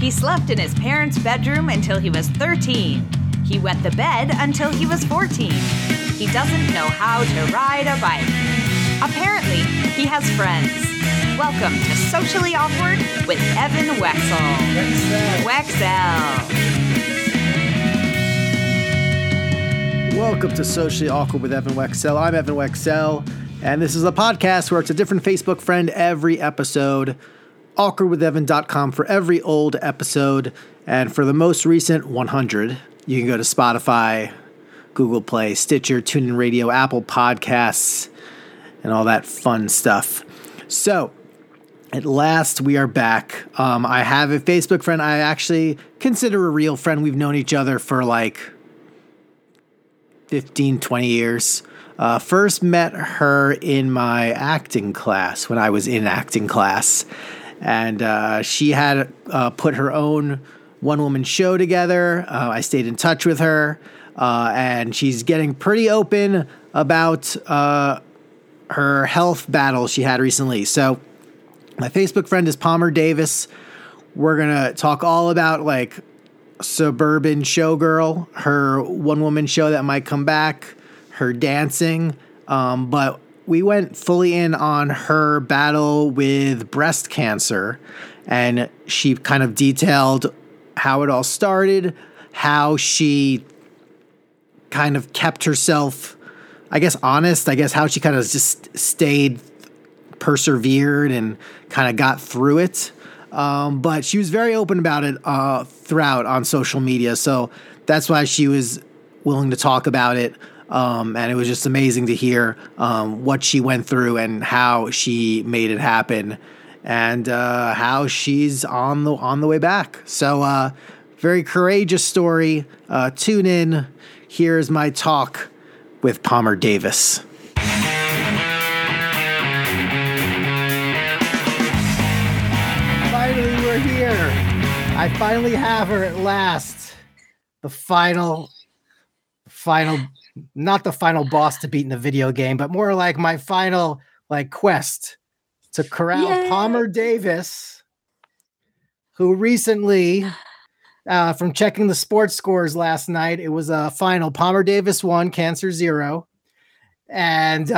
He slept in his parents' bedroom until he was 13. He wet the bed until he was 14. He doesn't know how to ride a bike. Apparently, he has friends. Welcome to Socially Awkward with Evan Wexel. Welcome to Socially Awkward with Evan Wexel. I'm Evan Wexel, and this is a podcast where it's a different Facebook friend every episode. AwkwardwithEvan.com for every old episode, and for the most recent 100, you can go to Spotify, Google Play, Stitcher, TuneIn Radio, Apple Podcasts, and all that fun stuff. So, at last, we are back. I have a Facebook friend I actually consider a real friend. We've known each other for like 15, 20 years. First met her in my acting class, when I was in acting class. And she had put her own one-woman show together. I stayed in touch with her, and she's getting pretty open about her health battle she had recently. So my Facebook friend is Palmer Davis. We're going to talk all about, like, Suburban Showgirl, her one-woman show that might come back, her dancing, but we went fully in on her battle with breast cancer, and she kind of detailed how it all started, how she kind of kept herself, I guess, honest, I guess how she kind of just stayed, persevered, and kind of got through it. But she was very open about it throughout on social media, so that's why she was willing to talk about it. And it was just amazing to hear what she went through and how she made it happen, and how she's on the way back. So very courageous story. Tune in. Here's my talk with Palmer Davis. Finally, we're here. I finally have her at last. The final. Not the final boss to beat in a video game, but more like my final quest to corral Palmer Davis, who recently, from checking the sports scores last night, it was a final. Palmer Davis won, cancer 0, and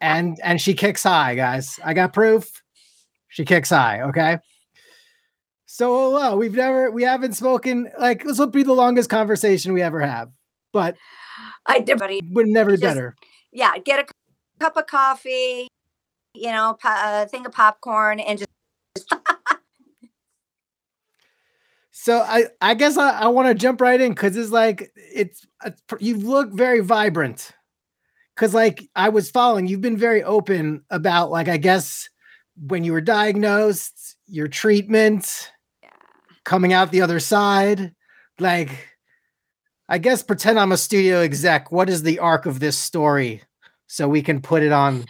and she kicks high, guys. I got proof. She kicks high. Okay. So we haven't spoken. Like, this will be the longest conversation we ever have, but. We're never better. Yeah, get a cup of coffee, you know, a thing of popcorn, and just. So I guess I want to jump right in, because it's like you look very vibrant. Because I was following, you've been very open about I guess when you were diagnosed, your treatment, coming out the other side, I guess pretend I'm a studio exec. What is the arc of this story, so we can put it on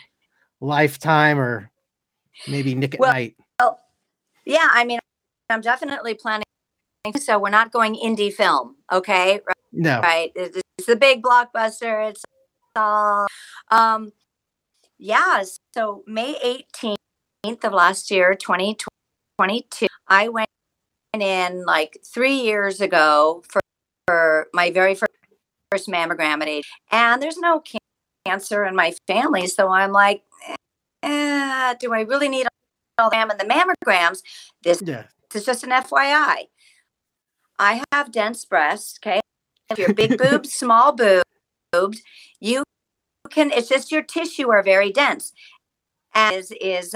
Lifetime or maybe Nick at Night? Well, yeah, I mean, I'm definitely planning. So we're not going indie film, okay? Right? No, right? It's the big blockbuster. It's all, yeah. So May 18th of last year, 2022, I went in 3 years ago for my very first mammogram at 8, and there's no cancer in my family, so I'm like, do I really need all them and the mammograms? This is just an FYI. I have dense breasts. Okay, if you're big boobs, small boobs, you can. It's just your tissue are very dense, as is.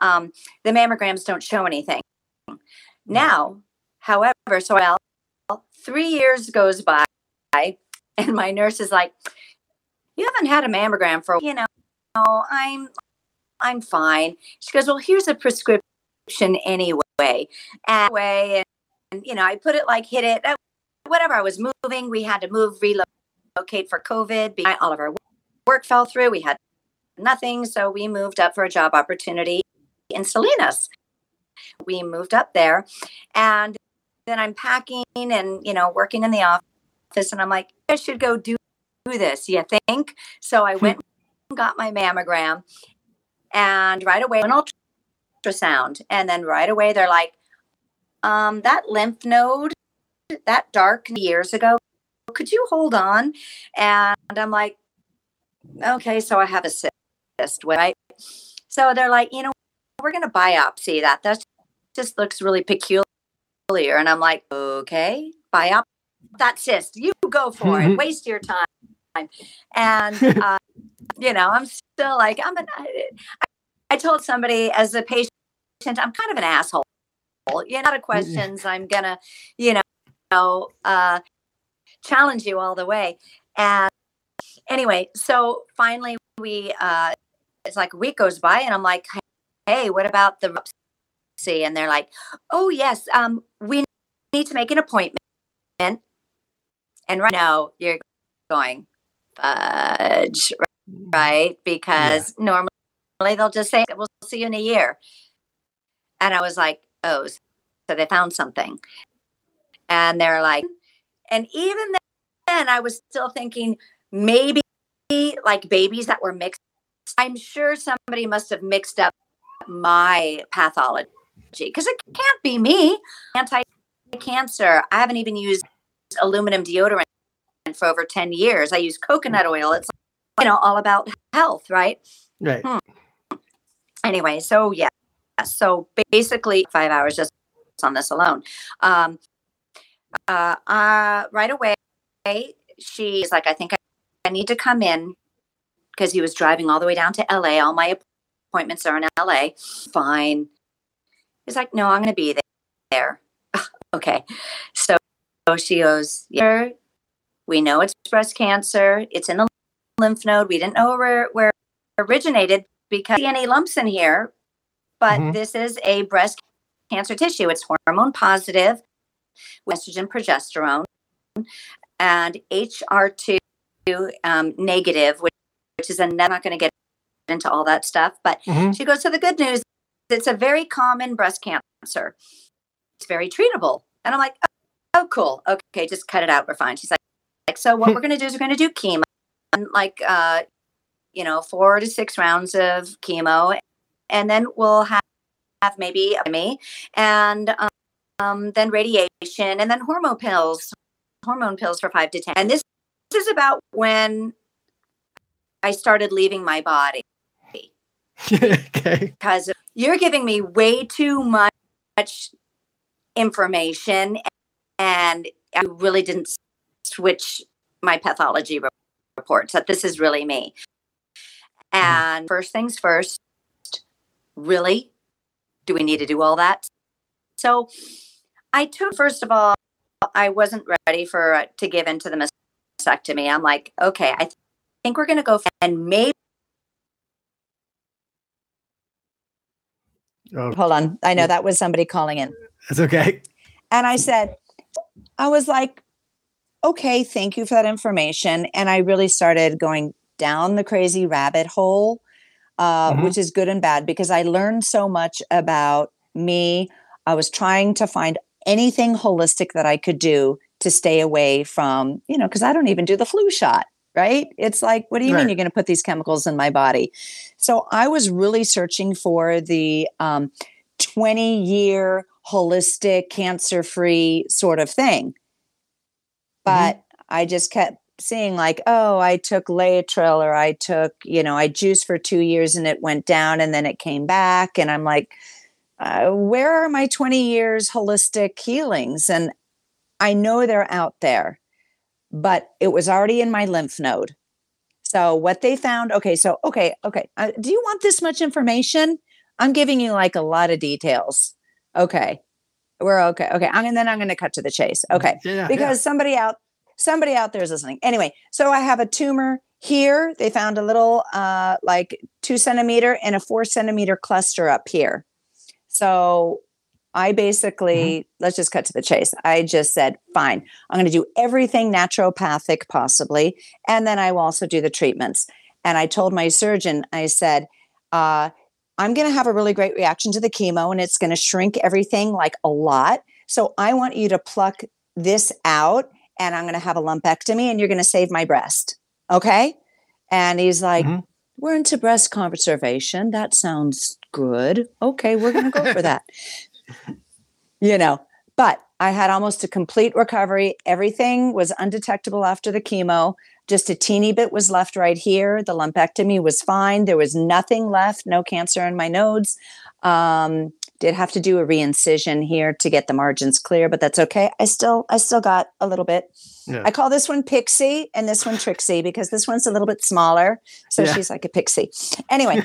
The mammograms don't show anything now. However, 3 years goes by, and my nurse is like, "You haven't had a mammogram for a while. You know, I'm fine." She goes, "Well, here's a prescription anyway." And you know, I put it hit it, whatever. I was moving. We had to relocate for COVID. All of our work fell through. We had nothing, so we moved up for a job opportunity in Salinas. We moved up there, and then I'm packing and, you know, working in the office, and I'm like, I should go do this, you think? So I went and got my mammogram, and right away an ultrasound, and then right away they're like, That lymph node, that dark years ago, could you hold on? And I'm like, okay, so I have a cyst, right? So they're like, you know, we're going to biopsy that. That just looks really peculiar. And I'm like, okay, biopsy that cyst. You go for it. Waste your time. And, you know, I'm still like, I told somebody as a patient, I'm kind of an asshole. You know, a lot of questions. I'm going to, you know, challenge you all the way. And anyway, so finally we, it's like a week goes by and I'm like, hey, what about the biopsy? And they're like, oh yes. We need to make an appointment. And right now you're going fudge, right? Because normally they'll just say, we'll see you in a year. And I was like, oh, so they found something. And they're like, and even then I was still thinking maybe like babies that were mixed. I'm sure somebody must have mixed up my pathology because it can't be me. Anti-cancer. I haven't even used aluminum deodorant for over 10 years. I use coconut oil. It's, you know, all about health, right? Right. Anyway, so yeah. So basically 5 hours just on this alone. Right away, she's like, I think I need to come in because he was driving all the way down to LA. All my appointments are in LA. Fine. He's like, no, I'm going to be there. Okay. So she goes, yeah, we know it's breast cancer. It's in the lymph node. We didn't know where it originated because I don't see any lumps in here, but this is a breast cancer tissue. It's hormone positive with estrogen, progesterone, and HR2 negative, which is another, I'm not going to get into all that stuff, but she goes, so the good news, it's a very common breast cancer. It's very treatable. And I'm like, oh, cool. Okay, just cut it out. We're fine. She's like so what we're going to do is we're going to do chemo. And like, you know, 4 to 6 rounds of chemo. And then we'll have maybe me and then radiation and then hormone pills for 5 to 10. And this is about when I started leaving my body. Okay. Because you're giving me way too much information and I really didn't switch my pathology reports that this is really me. And first things first, really? Do we need to do all that? So I took, first of all, I wasn't ready to give in to the mastectomy. I'm like, okay, I think we're going to go and maybe. Oh. Hold on. I know that was somebody calling in. That's okay. And I was like, okay, thank you for that information. And I really started going down the crazy rabbit hole, which is good and bad because I learned so much about me. I was trying to find anything holistic that I could do to stay away from, you know, because I don't even do the flu shot, right? It's like, what do you mean you're going to put these chemicals in my body? So I was really searching for the 20-year holistic, cancer-free sort of thing. But I just kept seeing like, oh, I took Laetril or I took, you know, I juiced for 2 years and it went down and then it came back. And I'm like, where are my 20 years holistic healings? And I know they're out there, but it was already in my lymph node. So what they found, okay. Do you want this much information? I'm giving you like a lot of details. Okay. We're okay. Okay. I'm going to cut to the chase. Okay. Yeah, because somebody out there is listening. Anyway. So I have a tumor here. They found a little, like 2 centimeter and a 4 centimeter cluster up here. So I basically, let's just cut to the chase. I just said, fine, I'm going to do everything naturopathic possibly. And then I will also do the treatments. And I told my surgeon, I said, I'm going to have a really great reaction to the chemo and it's going to shrink everything like a lot. So I want you to pluck this out and I'm going to have a lumpectomy and you're going to save my breast. Okay. And he's like, we're into breast conservation. That sounds good. Okay. We're going to go for that. You know, But I had almost a complete recovery. Everything was undetectable after the chemo. Just a teeny bit was left right here. The lumpectomy was fine. There was nothing left, no cancer in my nodes. Did have to do a reincision here to get the margins clear, but that's okay. I still got a little bit. Yeah. I call this one Pixie and this one Trixie because this one's a little bit smaller. So she's like a Pixie. Anyway,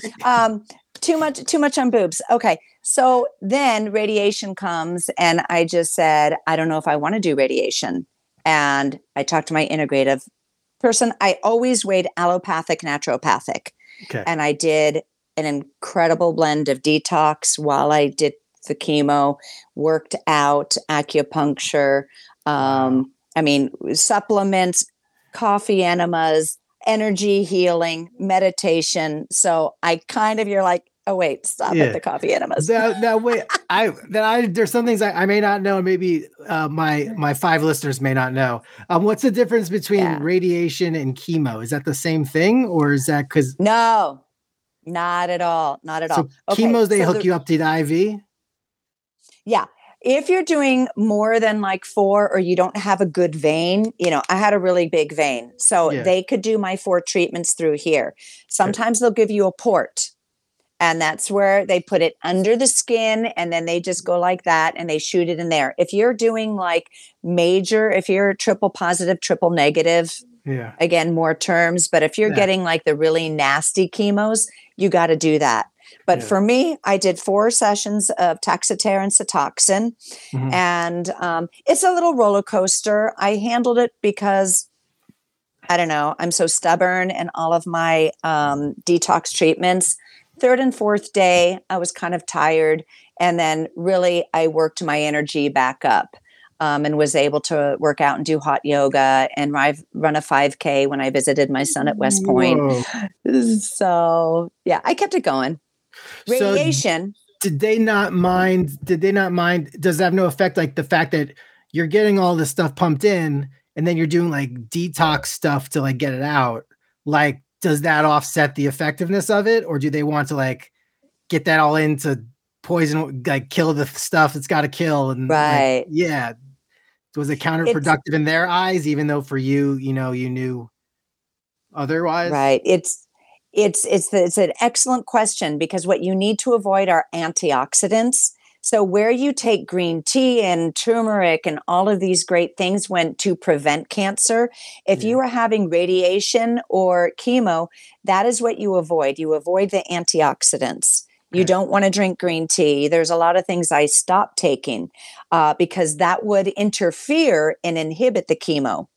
too much on boobs. Okay. So then radiation comes and I just said, I don't know if I want to do radiation. And I talked to my integrative person. I always weighed allopathic, naturopathic. Okay. And I did an incredible blend of detox while I did the chemo, worked out, acupuncture, supplements, coffee enemas, energy healing, meditation. So I kind of, you're like, oh wait, stop at the coffee enemas. Now wait, there's some things I may not know. Maybe my five listeners may not know. What's the difference between radiation and chemo? Is that the same thing, or is that because no? Not at all. Not at all. Okay, chemos, they hook you up to the IV? Yeah. If you're doing more than like 4 or you don't have a good vein, I had a really big vein. So they could do my 4 treatments through here. Sometimes they'll give you a port. And that's where they put it under the skin and then they just go like that and they shoot it in there. If you're doing like major, if you're triple positive, triple negative, again, more terms. But if you're getting like the really nasty chemos, you got to do that. But for me, I did 4 sessions of Taxotere and Cetoxin. Mm-hmm. And it's a little roller coaster. I handled it because, I don't know, I'm so stubborn in all of my detox treatments. 3rd and 4th day, I was kind of tired. And then really, I worked my energy back up. And was able to work out and do hot yoga and run a 5K when I visited my son at West Point. Whoa. So I kept it going. Radiation. So did they not mind? Does that have no effect? Like the fact that you're getting all this stuff pumped in and then you're doing like detox stuff to like get it out. Like, does that offset the effectiveness of it? Or do they want to like get that all into poison, like kill the stuff it's got to kill? And right. Like, was it counterproductive in their eyes, even though for you, you knew otherwise? Right. It's an excellent question because what you need to avoid are antioxidants. So where you take green tea and turmeric and all of these great things went to prevent cancer, if you are having radiation or chemo, that is what you avoid. You avoid the antioxidants. You don't want to drink green tea. There's a lot of things I stopped taking because that would interfere and inhibit the chemo.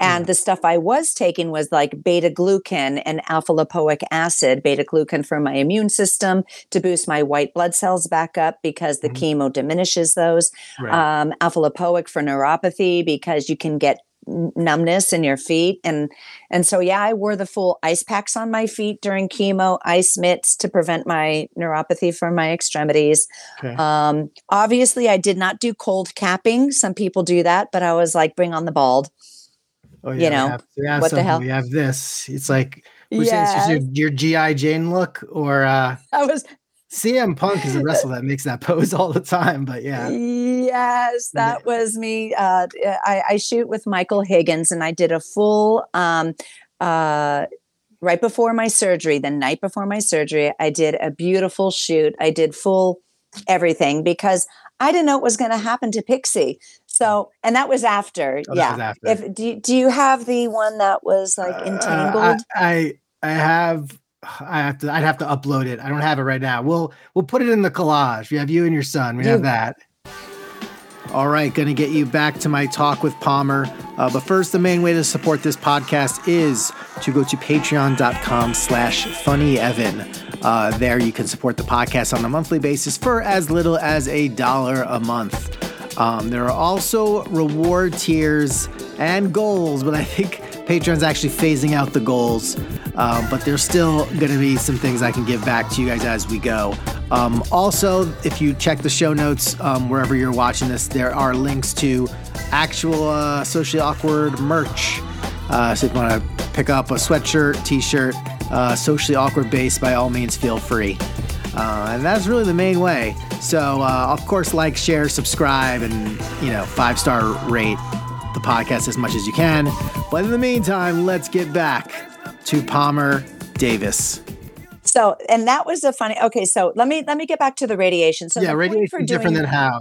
And the stuff I was taking was like beta-glucan and alpha-lipoic acid, beta-glucan for my immune system to boost my white blood cells back up because the chemo diminishes those. Right. Alpha-lipoic for neuropathy because you can get numbness in your feet. And so, I wore the full ice packs on my feet during chemo, ice mitts to prevent my neuropathy from my extremities. Okay. Obviously I did not do cold capping. Some people do that, but I was like, bring on the bald, what the hell? We have this. It's like, your G.I. Jane look or, CM Punk is a wrestler that makes that pose all the time, but yes, that was me. I shoot with Michael Higgins, and I did a full right before my surgery. The night before my surgery, I did a beautiful shoot. I did full everything because I didn't know what was going to happen to Pixie. So, and that was after. Oh, yeah. That was after. Do you have the one that was like entangled? I have. I'd have to upload it. I don't have it right now. We'll put it in the collage. We have you and your son. We have that. All right. Going to get you back to my talk with Palmer. But first, the main way to support this podcast is to go to patreon.com/funnyevan. There you can support the podcast on a monthly basis for as little as $1 a month. There are also reward tiers and goals, but I think Patreon's actually phasing out the goals, but there's still going to be some things I can give back to you guys as we go. Also, if you check the show notes, wherever you're watching this, there are links to actual Socially Awkward merch. So if you want to pick up a sweatshirt, t-shirt, Socially Awkward base, by all means, feel free. And that's really the main way. So, of course, like, share, subscribe, and, you know, 5-star rate the podcast as much as you can. But in the meantime, let's get back to Palmer Davis. So, and that was a funny. Okay, so let me get back to the radiation. So yeah, radiation is different than how.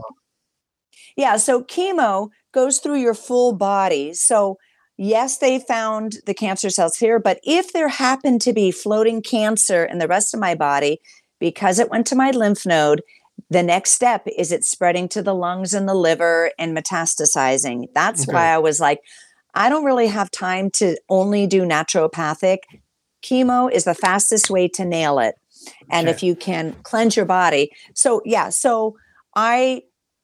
Yeah, so chemo goes through your full body. So yes, they found the cancer cells here, but if there happened to be floating cancer in the rest of my body, because it went to my lymph node, the next step is it spreading to the lungs and the liver and metastasizing. That's okay. Why I was like, I don't really have time to only do naturopathic. Chemo is the fastest way to nail it. And if you can cleanse your body. So yeah, so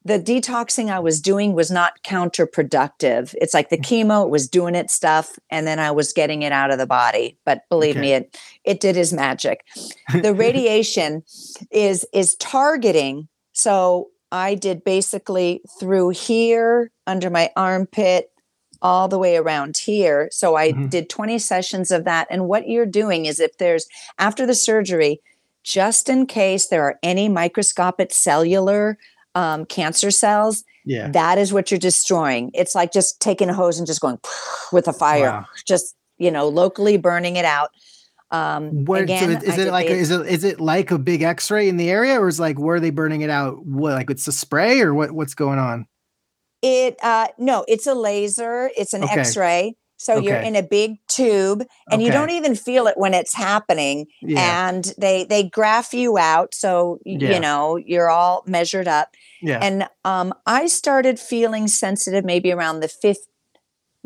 the detoxing I was doing was not counterproductive. It's like the chemo, it was doing its stuff, and then I was getting it out of the body. But believe me, it did its magic. The radiation is targeting. So I did basically through here, under my armpit, all the way around here. So I did 20 sessions of that. And what you're doing is if there's, after the surgery, just in case there are any microscopic cellular cancer cells, that is what you're destroying. It's like just taking a hose and just going with a fire, just, you know, locally burning it out. Is it like a big X-ray in the area, or is it like, where are they burning it out? What, like it's a spray, or what's going on? No, it's a laser. It's an X-ray. So you're in a big tube, and you don't even feel it when it's happening. Yeah. And they graph you out. So, you know, you're all measured up. Yeah. And I started feeling sensitive maybe around the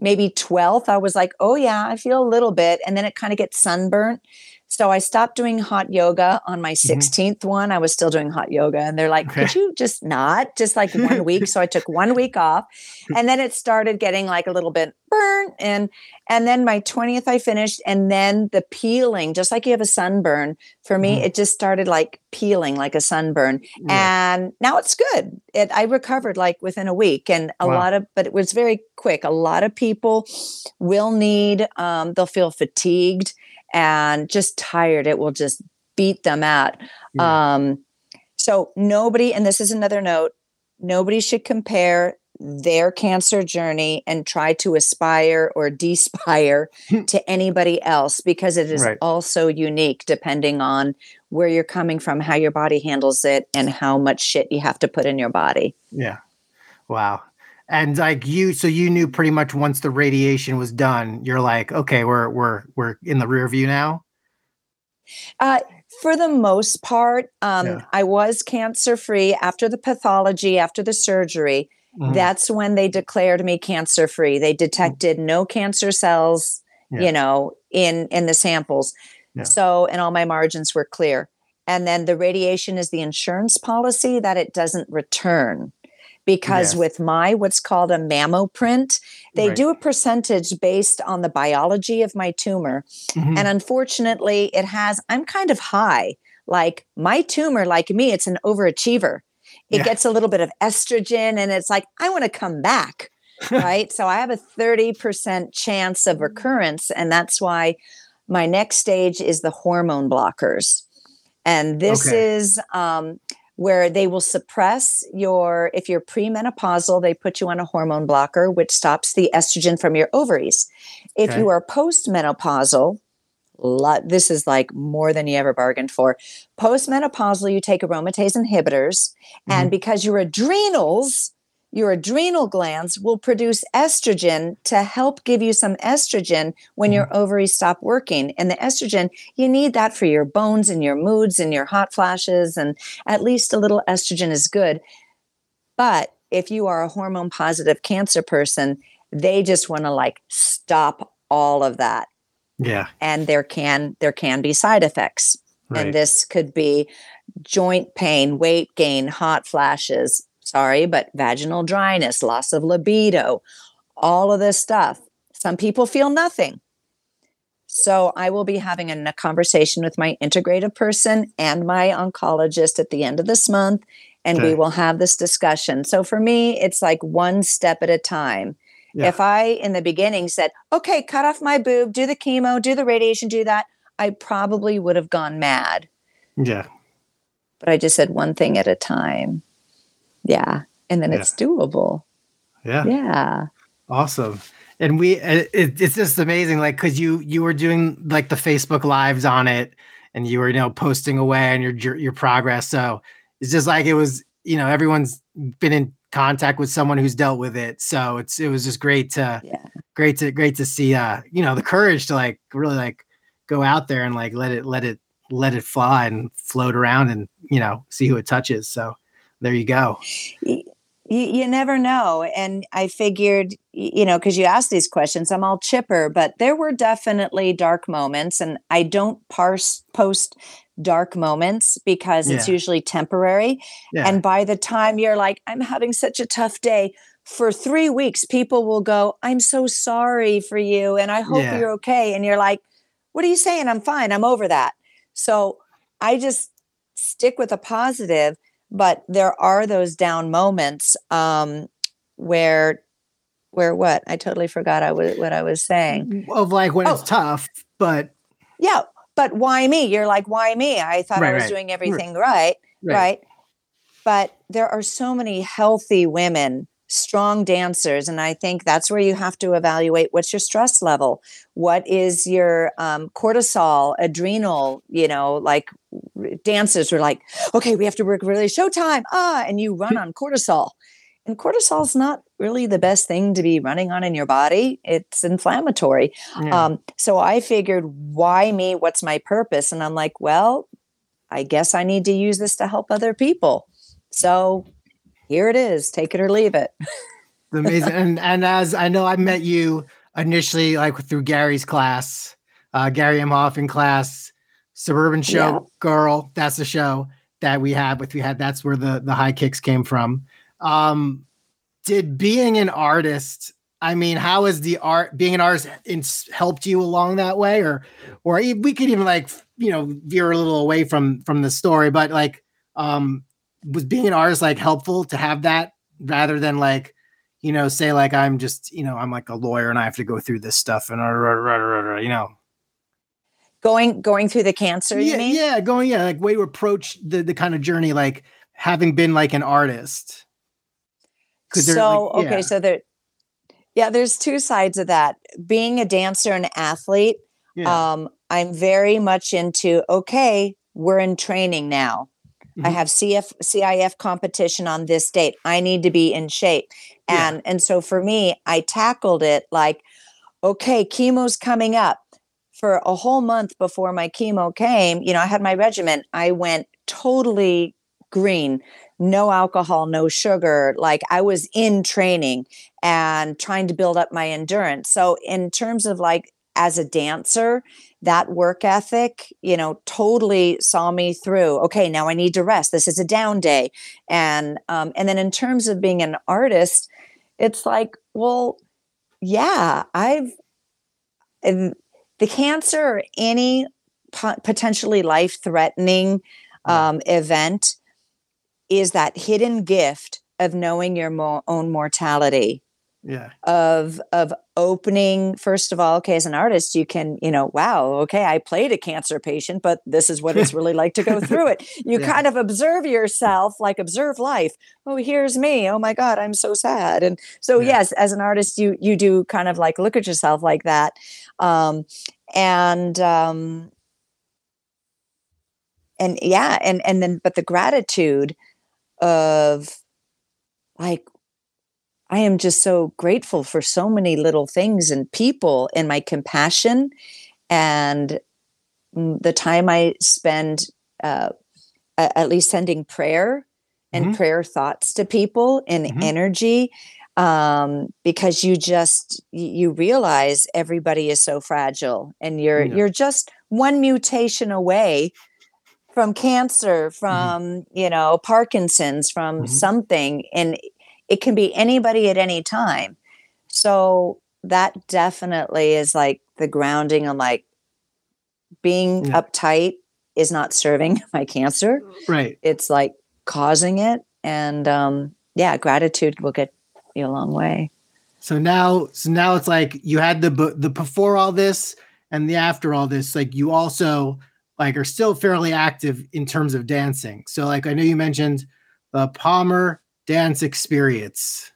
12th. I was like, oh yeah, I feel a little bit. And then it kind of gets sunburnt. So I stopped doing hot yoga on my 16th one. I was still doing hot yoga, and they're like, could you just not? Just like 1 week. So I took 1 week off, and then it started getting like a little bit burnt. And then my 20th I finished, and then the peeling, just like you have a sunburn. For me, it just started like peeling like a sunburn. Yeah. And now it's good. I recovered like within a week, and but it was very quick. A lot of people will need, they'll feel fatigued and just tired. It will just beat them out. Yeah. So nobody, and this is another note, nobody should compare their cancer journey and try to aspire or despire to anybody else, because it is also unique depending on where you're coming from, how your body handles it, and how much shit you have to put in your body. Yeah. Wow. And like you knew pretty much once the radiation was done, you're like, okay, we're in the rear view now. For the most part, I was cancer free after the pathology, after the surgery. That's when they declared me cancer free. They detected no cancer cells, you know, in the samples. Yeah. So, and all my margins were clear. And then the radiation is the insurance policy that it doesn't return. Because with my, what's called a MammaPrint, they do a percentage based on the biology of my tumor. And unfortunately I'm kind of high, like my tumor, like me, it's an overachiever. It gets a little bit of estrogen, and it's like, I want to come back. Right. So I have a 30% chance of recurrence. And that's why my next stage is the hormone blockers. And this is, where they will suppress if you're premenopausal, they put you on a hormone blocker, which stops the estrogen from your ovaries. If you are postmenopausal, this is like more than you ever bargained for. Postmenopausal, you take aromatase inhibitors, and because your adrenal glands will produce estrogen to help give you some estrogen when your ovaries stop working. And the estrogen, you need that for your bones and your moods and your hot flashes, and at least a little estrogen is good. But if you are a hormone positive cancer person, they just want to like stop all of that. Yeah. And there can be side effects. Right. And this could be joint pain, weight gain, hot flashes, but vaginal dryness, loss of libido, all of this stuff. Some people feel nothing. So I will be having a conversation with my integrative person and my oncologist at the end of this month, and we will have this discussion. So for me, it's like one step at a time. Yeah. If I, in the beginning, said, okay, cut off my boob, do the chemo, do the radiation, do that, I probably would have gone mad. Yeah. but I just said one thing at a time. Yeah. And then it's doable. Yeah. Yeah. Awesome. And it's just amazing. Like, cause you were doing like the Facebook lives on it and you were, posting away and your progress. So it's just like, it was, everyone's been in contact with someone who's dealt with it. So it was just great to see, the courage to like, really like go out there and like, let it fly and float around and, see who it touches. So there you go. You never know. And I figured, because you ask these questions, I'm all chipper, but there were definitely dark moments. And I don't post dark moments because it's usually temporary. Yeah. And by the time you're like, I'm having such a tough day, for 3 weeks, people will go, I'm so sorry for you. And I hope you're okay. And you're like, what are you saying? I'm fine. I'm over that. So I just stick with a positive. But there are those down moments where I totally forgot what I was saying. Of like when it's tough, but. Yeah, but why me? You're like, why me? I thought I was doing everything right. But there are so many healthy women, strong dancers. And I think that's where you have to evaluate what's your stress level. What is your cortisol, adrenal, dancers were like, okay, we have to work really showtime. And you run on cortisol. And cortisol's not really the best thing to be running on in your body. It's inflammatory. Yeah. So I figured, why me? What's my purpose? And I'm like, well, I guess I need to use this to help other people. So here it is. Take it or leave it. Amazing. And as I know, I met you initially like through Gary's class, Gary Imhoff in class. Suburban Showgirl, that's the show that we had. That's where the high kicks came from. Did being an artist, I mean, how has being an artist helped you along that way? Or we could even like, veer a little away from the story, but like, was being an artist like helpful to have that rather than like, say like, I'm just, I'm like a lawyer and I have to go through this stuff and, Going through the cancer, you mean? Yeah, like way to approach the kind of journey, like having been like an artist. So, like, there's two sides of that. Being a dancer and athlete, I'm very much into, we're in training now. Mm-hmm. I have CIF competition on this date. I need to be in shape. And so for me, I tackled it like, chemo's coming up. For a whole month before my chemo came, I had my regimen. I went totally green, no alcohol, no sugar. Like I was in training and trying to build up my endurance. So in terms of like, as a dancer, that work ethic, totally saw me through. Okay, now I need to rest. This is a down day. And then in terms of being an artist, it's like, well, yeah, the cancer or any potentially life-threatening event is that hidden gift of knowing your own mortality. Yeah. Of opening, first of all, as an artist, you can, I played a cancer patient, but this is what it's really like to go through it. You kind of observe yourself, like observe life. Oh, here's me. Oh my God, I'm so sad. And so, yes, as an artist, you do kind of like look at yourself like that. But the gratitude of like, I am just so grateful for so many little things and people and my compassion and the time I spend at least sending prayer and prayer thoughts to people and energy because you realize everybody is so fragile and you're just one mutation away from cancer, from, Parkinson's, from something. And it can be anybody at any time. So that definitely is like the grounding on like being uptight is not serving my cancer. Right. It's like causing it. And gratitude will get you a long way. So now it's like you had the before all this and the after all this, like you also like, are still fairly active in terms of dancing. So, like, I know you mentioned the Palmer dance experience.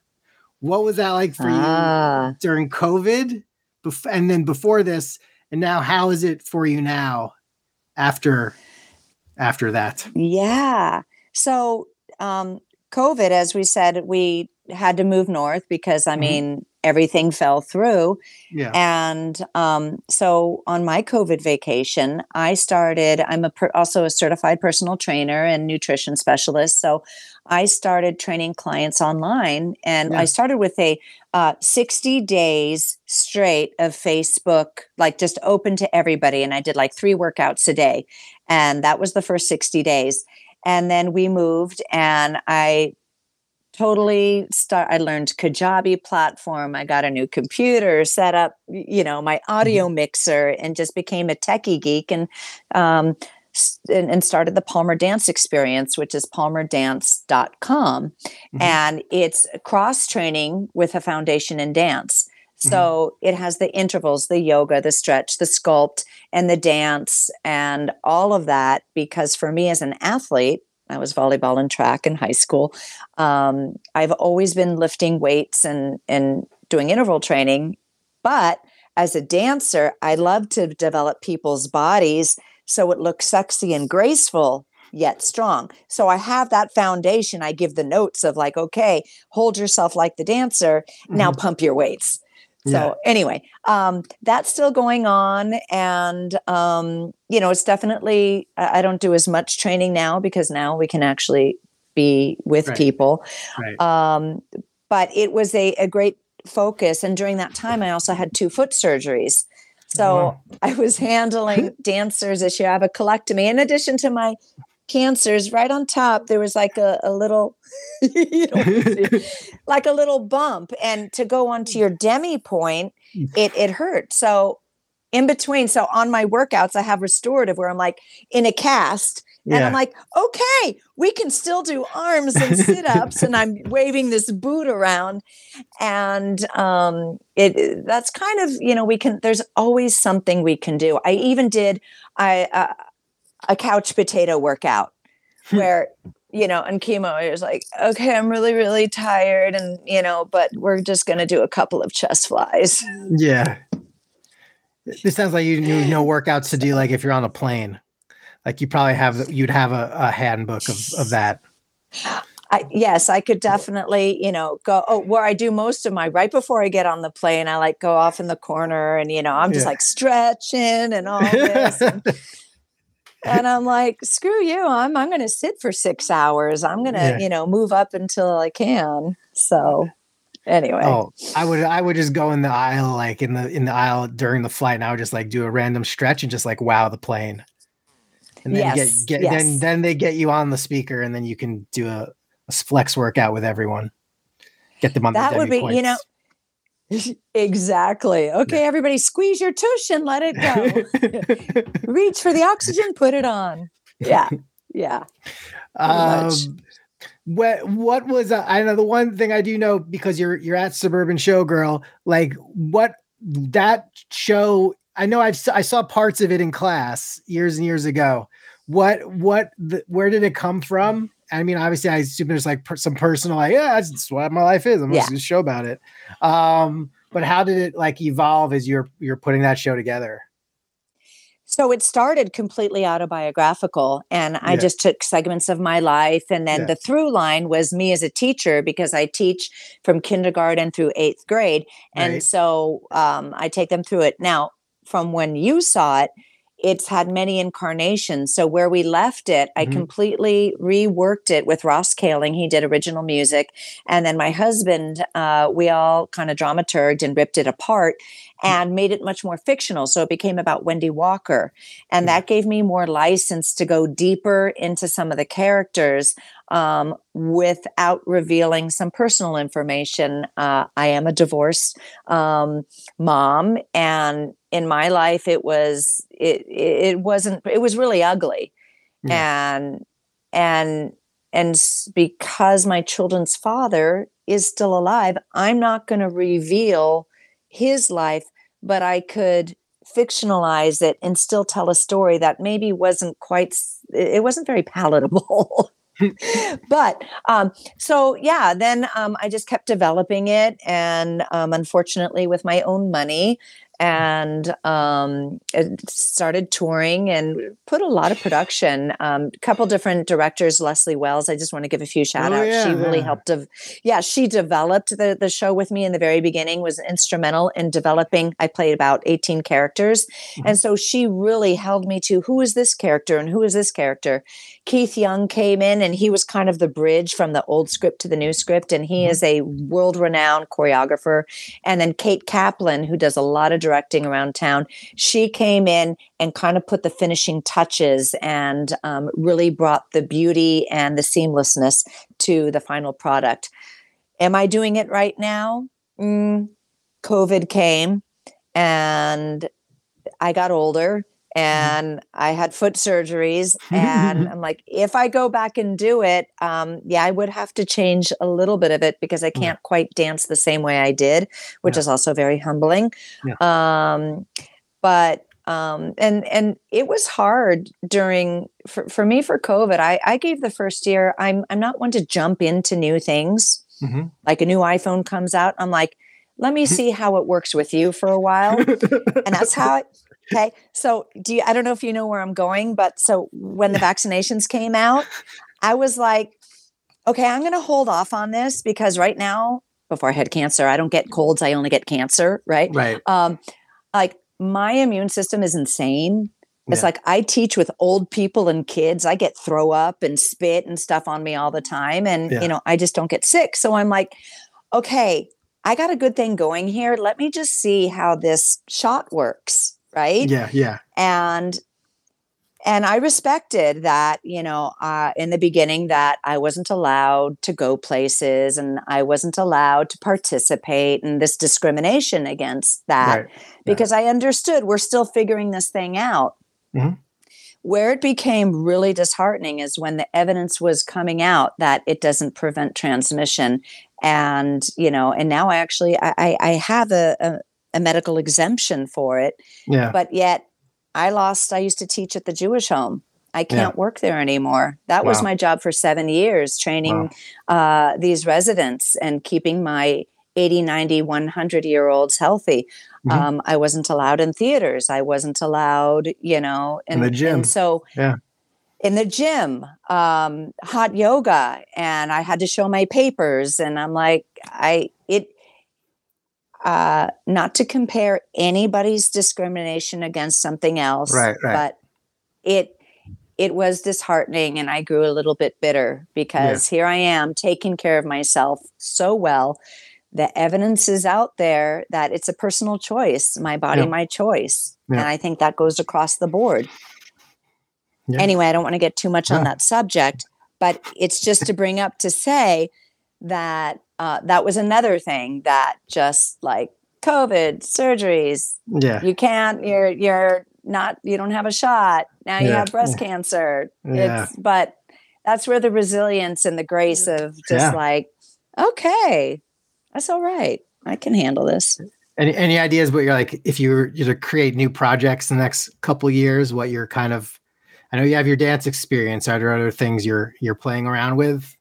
What was that like for you during COVID and then before this? And now how is it for you now after that? Yeah. So COVID, as we said, we had to move north because, I mean, everything fell through. Yeah. And so on my COVID vacation, I started, I'm also a certified personal trainer and nutrition specialist. So I started training clients online, and I started with a 60 days straight of Facebook, like just open to everybody. And I did like 3 workouts a day. And that was the first 60 days. And then we moved, and I learned Kajabi platform. I got a new computer, set up, you know, my audio mixer, and just became a techie geek, and started the Palmer Dance Experience, which is palmerdance.com. And it's cross training with a foundation in dance. So it has the intervals, the yoga, the stretch, the sculpt, and the dance, and all of that, because for me as an athlete, I was volleyball and track in high school. I've always been lifting weights and doing interval training. But as a dancer, I love to develop people's bodies so it looks sexy and graceful, yet strong. So I have that foundation. I give the notes of like, okay, hold yourself like the dancer. Now pump your weights. So anyway, that's still going on. And, you know, it's definitely, I don't do as much training now because now we can actually be with people. Right. But it was a great focus. And during that time, I also had 2 foot surgeries. So I was handling dancers this year. I have a colectomy in addition to my cancers. Right on top, there was like a little, you know, like a little bump. And to go on to your demi point, it hurt. So in between, so on my workouts, I have restorative where I'm like in a cast. And I'm like, okay, we can still do arms and sit-ups. And I'm waving this boot around. And that's kind of, you know, there's always something we can do. I even did a couch potato workout where, you know, and chemo, it was like, okay, I'm really, really tired. And, you know, but we're just going to do a couple of chest flies. Yeah. This sounds like you need no workouts to do, like if you're on a plane. Like you probably you'd have a handbook of that. Yes, I could definitely, you know, go where I do most of my right before I get on the plane, I like go off in the corner and, you know, I'm just like stretching and all this. And I'm like, screw you. I'm going to sit for 6 hours. I'm going to, you know, move up until I can. So anyway. Oh, I would just go in the aisle, like in the aisle during the flight, and I would just like do a random stretch and just like, wow, the plane. And then, then they get you on the speaker, and then you can do a flex workout with everyone. Get them on that would be points. You know, exactly. Okay, everybody, squeeze your tush and let it go. Reach for the oxygen, put it on. Yeah, yeah. What was I know the one thing I do know, because you're at Suburban Showgirl. Like what that show. I know I saw parts of it in class years and years ago. Where did it come from? I mean, obviously I assume there's like some personal, like, that's what my life is. I'm just gonna show about it. But how did it like evolve as you're putting that show together? So it started completely autobiographical, and I just took segments of my life. And then the through line was me as a teacher, because I teach from kindergarten through 8th grade. And so, I take them through it. Now, from when you saw it, it's had many incarnations. So where we left it, I completely reworked it with Ross Kaling. He did original music. And then my husband, we all kind of dramaturged and ripped it apart and made it much more fictional. So it became about Wendy Walker. And that gave me more license to go deeper into some of the characters without revealing some personal information. I am a divorced mom, and in my life it was really ugly. And because my children's father is still alive, I'm not going to reveal his life, but I could fictionalize it and still tell a story that maybe wasn't quite, it wasn't very palatable. But, so yeah, then, I just kept developing it. And, unfortunately with my own money, and, it started touring and put a lot of production, a couple different directors, Leslie Wells. I just want to give a few shout out. Yeah, she really helped. She developed the show with me in the very beginning, was instrumental in developing. I played about 18 characters. Mm-hmm. And so she really held me to who is this character and who is this character. Keith Young came in and he was kind of the bridge from the old script to the new script. And he is a world-renowned choreographer. And then Kate Kaplan, who does a lot of directing around town, she came in and kind of put the finishing touches and really brought the beauty and the seamlessness to the final product. Am I doing it right now? COVID came and I got older. And I had foot surgeries, and I'm like, if I go back and do it, I would have to change a little bit of it because I can't quite dance the same way I did, which is also very humbling. Yeah. But it was hard for me for COVID. I gave the first year. I'm not one to jump into new things. Mm-hmm. Like a new iPhone comes out, I'm like, let me see how it works with you for a while, and that's how it. Okay. So I don't know if you know where I'm going, but so when the vaccinations came out, I was like, okay, I'm going to hold off on this because right now, before I had cancer, I don't get colds. I only get cancer. Right. Right. Like my immune system is insane. It's like I teach with old people and kids. I get throw up and spit and stuff on me all the time. And, I just don't get sick. So I'm like, okay, I got a good thing going here. Let me just see how this shot works. Right. Yeah. Yeah. And I respected that, in the beginning that I wasn't allowed to go places and I wasn't allowed to participate in this discrimination against that because I understood we're still figuring this thing out. Mm-hmm. Where it became really disheartening is when the evidence was coming out that it doesn't prevent transmission. And, and now I actually, I have a medical exemption for it. Yeah. But yet I used to teach at the Jewish home. I can't work there anymore. That was my job for 7 years, training these residents and keeping my 80, 90, 100-year-olds healthy. Mm-hmm. I wasn't allowed in theaters. I wasn't allowed, in the gym. And so in the gym, hot yoga, and I had to show my papers. And I'm like, not to compare anybody's discrimination against something else, right. But it was disheartening, and I grew a little bit bitter because here I am taking care of myself so well. The evidence is out there that it's a personal choice, my body, my choice. Yeah. And I think that goes across the board. Yeah. Anyway, I don't want to get too much on that subject, but it's just to bring up to say that that was another thing that just like COVID surgeries, you can't, you're not, you don't have a shot. Now you have breast cancer. Yeah. But that's where the resilience and the grace of just like, okay, that's all right. I can handle this. Any ideas what you're like, if you were to create new projects in the next couple of years, what you're kind of, I know you have your dance experience. Are there other things you're playing around with?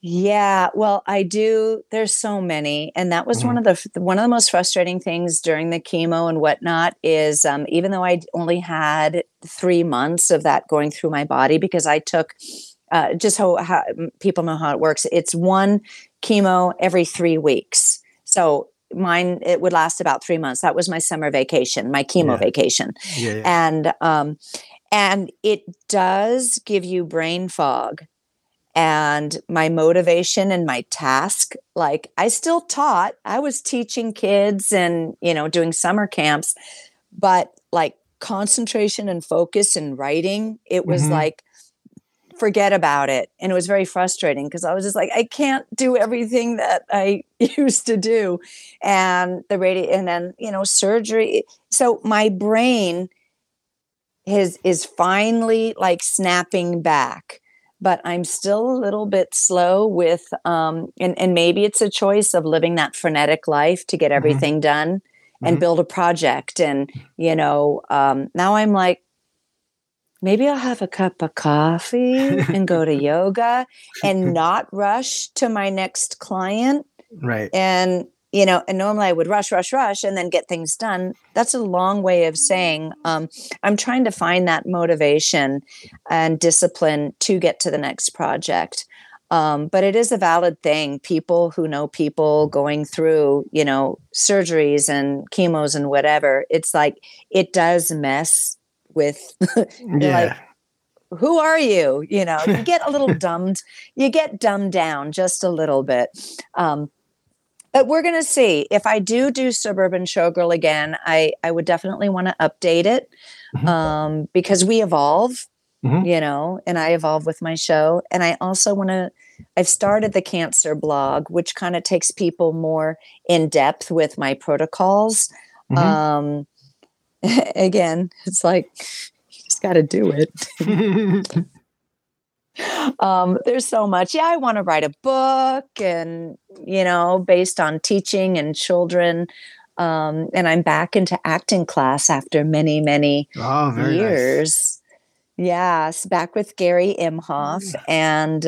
Yeah, well, I do. There's so many, and that was one of the most frustrating things during the chemo and whatnot is even though I only had 3 months of that going through my body because I took just how people know how it works. It's one chemo every 3 weeks, so mine it would last about 3 months. That was my summer vacation, my chemo vacation, and it does give you brain fog. And my motivation and my task, like I still taught, I was teaching kids and, doing summer camps, but like concentration and focus and writing, it was like, forget about it. And it was very frustrating because I was just like, I can't do everything that I used to do. And then surgery. So my brain is finally like snapping back. But I'm still a little bit slow with, and maybe it's a choice of living that frenetic life to get everything done and build a project. And, you know, now I'm like, maybe I'll have a cup of coffee and go to yoga and not rush to my next client. Right. And, you know, and normally I would rush and then get things done. That's a long way of saying, I'm trying to find that motivation and discipline to get to the next project. But it is a valid thing. People who know people going through, you know, surgeries and chemos and whatever, it's like, it does mess with like, who are you? You know, you get a little dumbed down just a little bit. But we're going to see. If I do Suburban Showgirl again, I would definitely want to update it because we evolve, you know, and I evolve with my show. And I also want to, I've started the cancer blog, which kind of takes people more in depth with my protocols. Again, it's like, you just got to do it. There's so much. Yeah, I want to write a book and, you know, based on teaching and children. And I'm back into acting class after many, many years. Nice. Yes, back with Gary Imhoff. And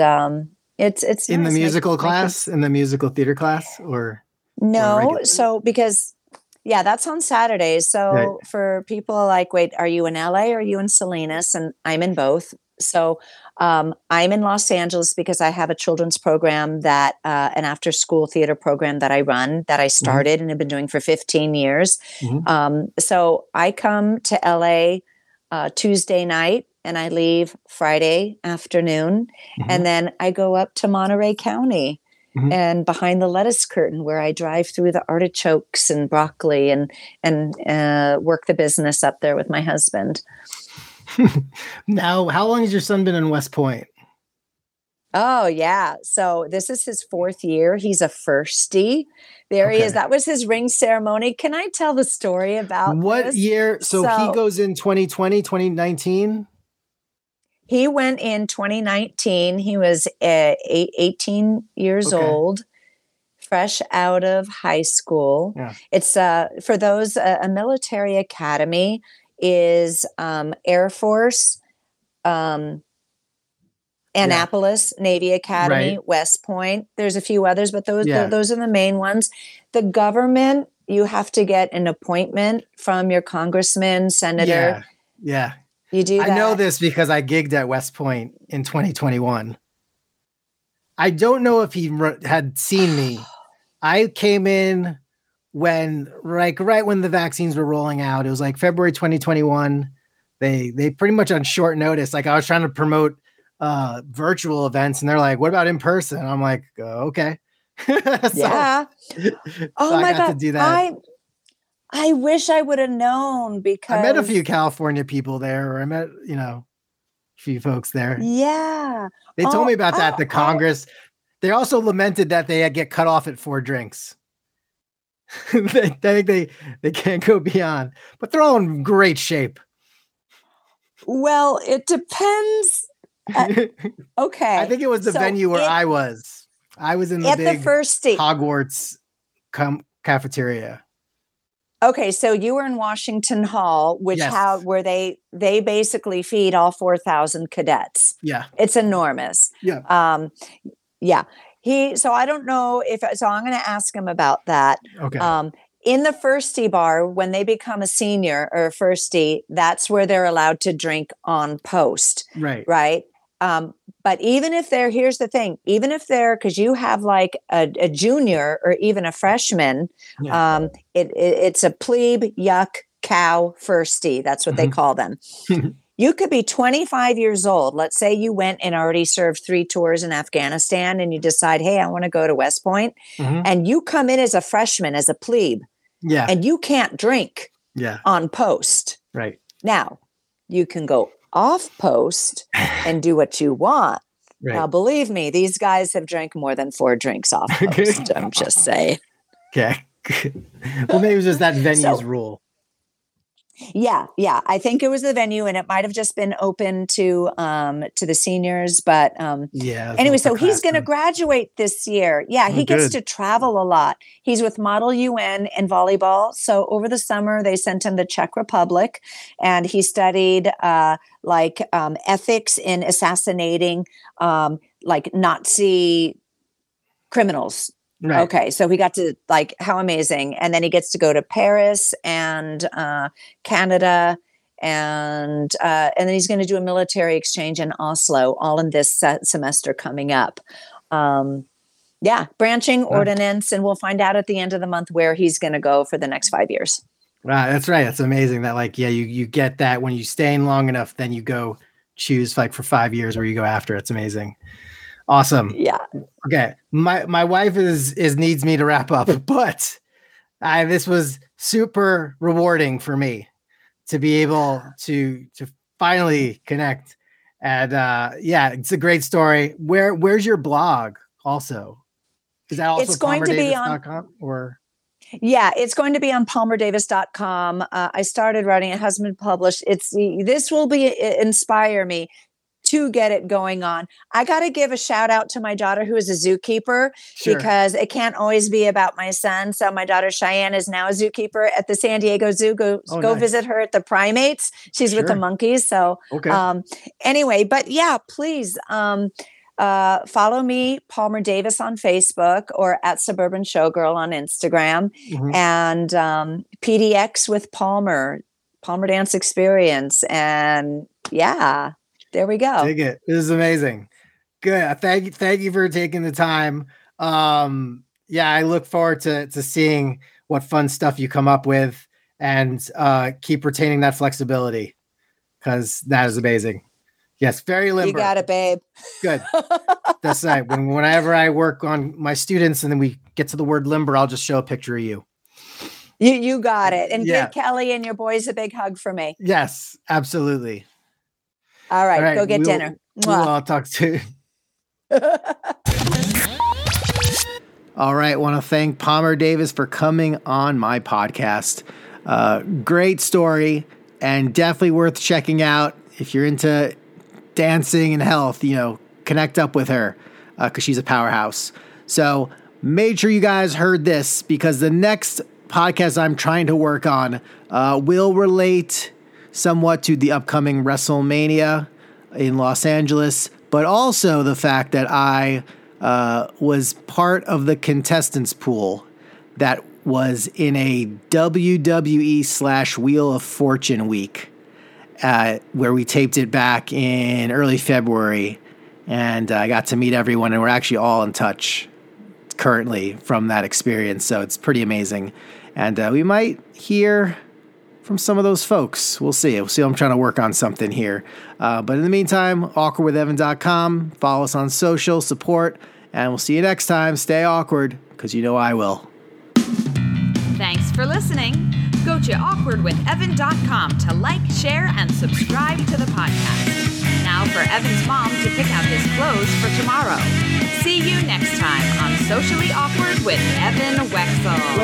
it's in the musical class, in the musical theater class, or no? Or so because that's on Saturdays. So for people like, wait, are you in LA or are you in Salinas? And I'm in both. So I'm in Los Angeles because I have a children's program that an after-school theater program that I run that I started and have been doing for 15 years. So I come to LA Tuesday night and I leave Friday afternoon, and then I go up to Monterey County and behind the lettuce curtain where I drive through the artichokes and broccoli and work the business up there with my husband. Now, how long has your son been in West Point? Oh, yeah. So this is his fourth year. He's a firstie. There he is. That was his ring ceremony. Can I tell the story about what this year? So he goes in 2020, 2019? He went in 2019. He was 18 years old, fresh out of high school. Yeah. It's for those, a military academy is Air Force, Annapolis, Navy Academy, West Point. There's a few others, but those are the main ones. The government, you have to get an appointment from your congressman, senator. Yeah. You do that. I know this because I gigged at West Point in 2021. I don't know if he had seen me. I came in when right when the vaccines were rolling out. It was like February 2021. They pretty much on short notice, like I was trying to promote virtual events and they're like, what about in person? I'm like, okay. So my God, to do that. I wish I would have known because I met a few California people there, or I met, you know, a few folks there. Yeah. They told me about that, the Congress. They also lamented that they had get cut off at 4 drinks. I think they can't go beyond, but they're all in great shape. Well, it depends. Okay. I think it was the venue where I was. I was in the big Hogwarts cafeteria. Okay. So you were in Washington Hall, which where they basically feed all 4,000 cadets. Yeah. It's enormous. Yeah. So I don't know so I'm going to ask him about that. Okay. In the firstie bar, when they become a senior or a firstie, that's where they're allowed to drink on post. Right. Right. But even if here's the thing, even if because you have like a junior or even a freshman, it's a plebe, yuck, cow, firstie. That's what they call them. You could be 25 years old. Let's say you went and already served 3 tours in Afghanistan and you decide, hey, I want to go to West Point. And you come in as a freshman, as a plebe. Yeah. And you can't drink on post. Right. Now, you can go off post and do what you want. Right. Now, believe me, these guys have drank more than 4 drinks off post. I'm just saying. Okay. Well, maybe it was just that venue's rule. Yeah. I think it was the venue, and it might have just been open to the seniors. But anyway, so he's going to graduate this year. Yeah, he gets to travel a lot. He's with Model UN in volleyball. So over the summer, they sent him to Czech Republic, and he studied ethics in assassinating Nazi criminals. Right. Okay. So he got to how amazing. And then he gets to go to Paris and Canada and then he's going to do a military exchange in Oslo, all in this semester coming up. Branching ordinance. And we'll find out at the end of the month where he's going to go for the next 5 years. Wow. That's right. That's amazing that you get that when you stay in long enough, then you go choose for 5 years where you go after. It's amazing. Awesome. Yeah. Okay. My wife is needs me to wrap up, but this was super rewarding for me to be able to finally connect. And it's a great story. Where's your blog also? Is that also palmerdavis.com or? Yeah, it's going to be on palmerdance.com. I started writing it, has been published. This will inspire me to get it going on. I got to give a shout out to my daughter, who is a zookeeper, because it can't always be about my son. So my daughter Cheyenne is now a zookeeper at the San Diego Zoo. Go visit her at the primates. She's with the monkeys. So anyway, but yeah, please follow me, Palmer Davis, on Facebook, or at Suburban Showgirl on Instagram, and PDX with Palmer Dance Experience. And yeah. There we go. Dig it. This is amazing. Good. Thank you for taking the time. I look forward to seeing what fun stuff you come up with, and keep retaining that flexibility, because that is amazing. Yes, very limber. You got it, babe. Good. That's right. Whenever I work on my students and then we get to the word limber, I'll just show a picture of you. You got it. And give Kelly and your boys a big hug for me. Yes, absolutely. All right, go get dinner. I'll talk to you. All right, want to thank Palmer Davis for coming on my podcast. Great story, and definitely worth checking out. If you're into dancing and health, connect up with her, because she's a powerhouse. So make sure you guys heard this, because the next podcast I'm trying to work on will relate somewhat to the upcoming WrestleMania in Los Angeles, but also the fact that I was part of the contestants pool that was in a WWE / Wheel of Fortune week, where we taped it back in early February, and I got to meet everyone, and we're actually all in touch currently from that experience, so it's pretty amazing. And we might hear from some of those folks. We'll see. I'm trying to work on something here. But in the meantime, AwkwardwithEvan.com. Follow us on social, support, and we'll see you next time. Stay awkward, because I will. Thanks for listening. Go to AwkwardwithEvan.com to like, share, and subscribe to the podcast. Now for Evan's mom to pick out his clothes for tomorrow. See you next time on Socially Awkward with Evan Wexel.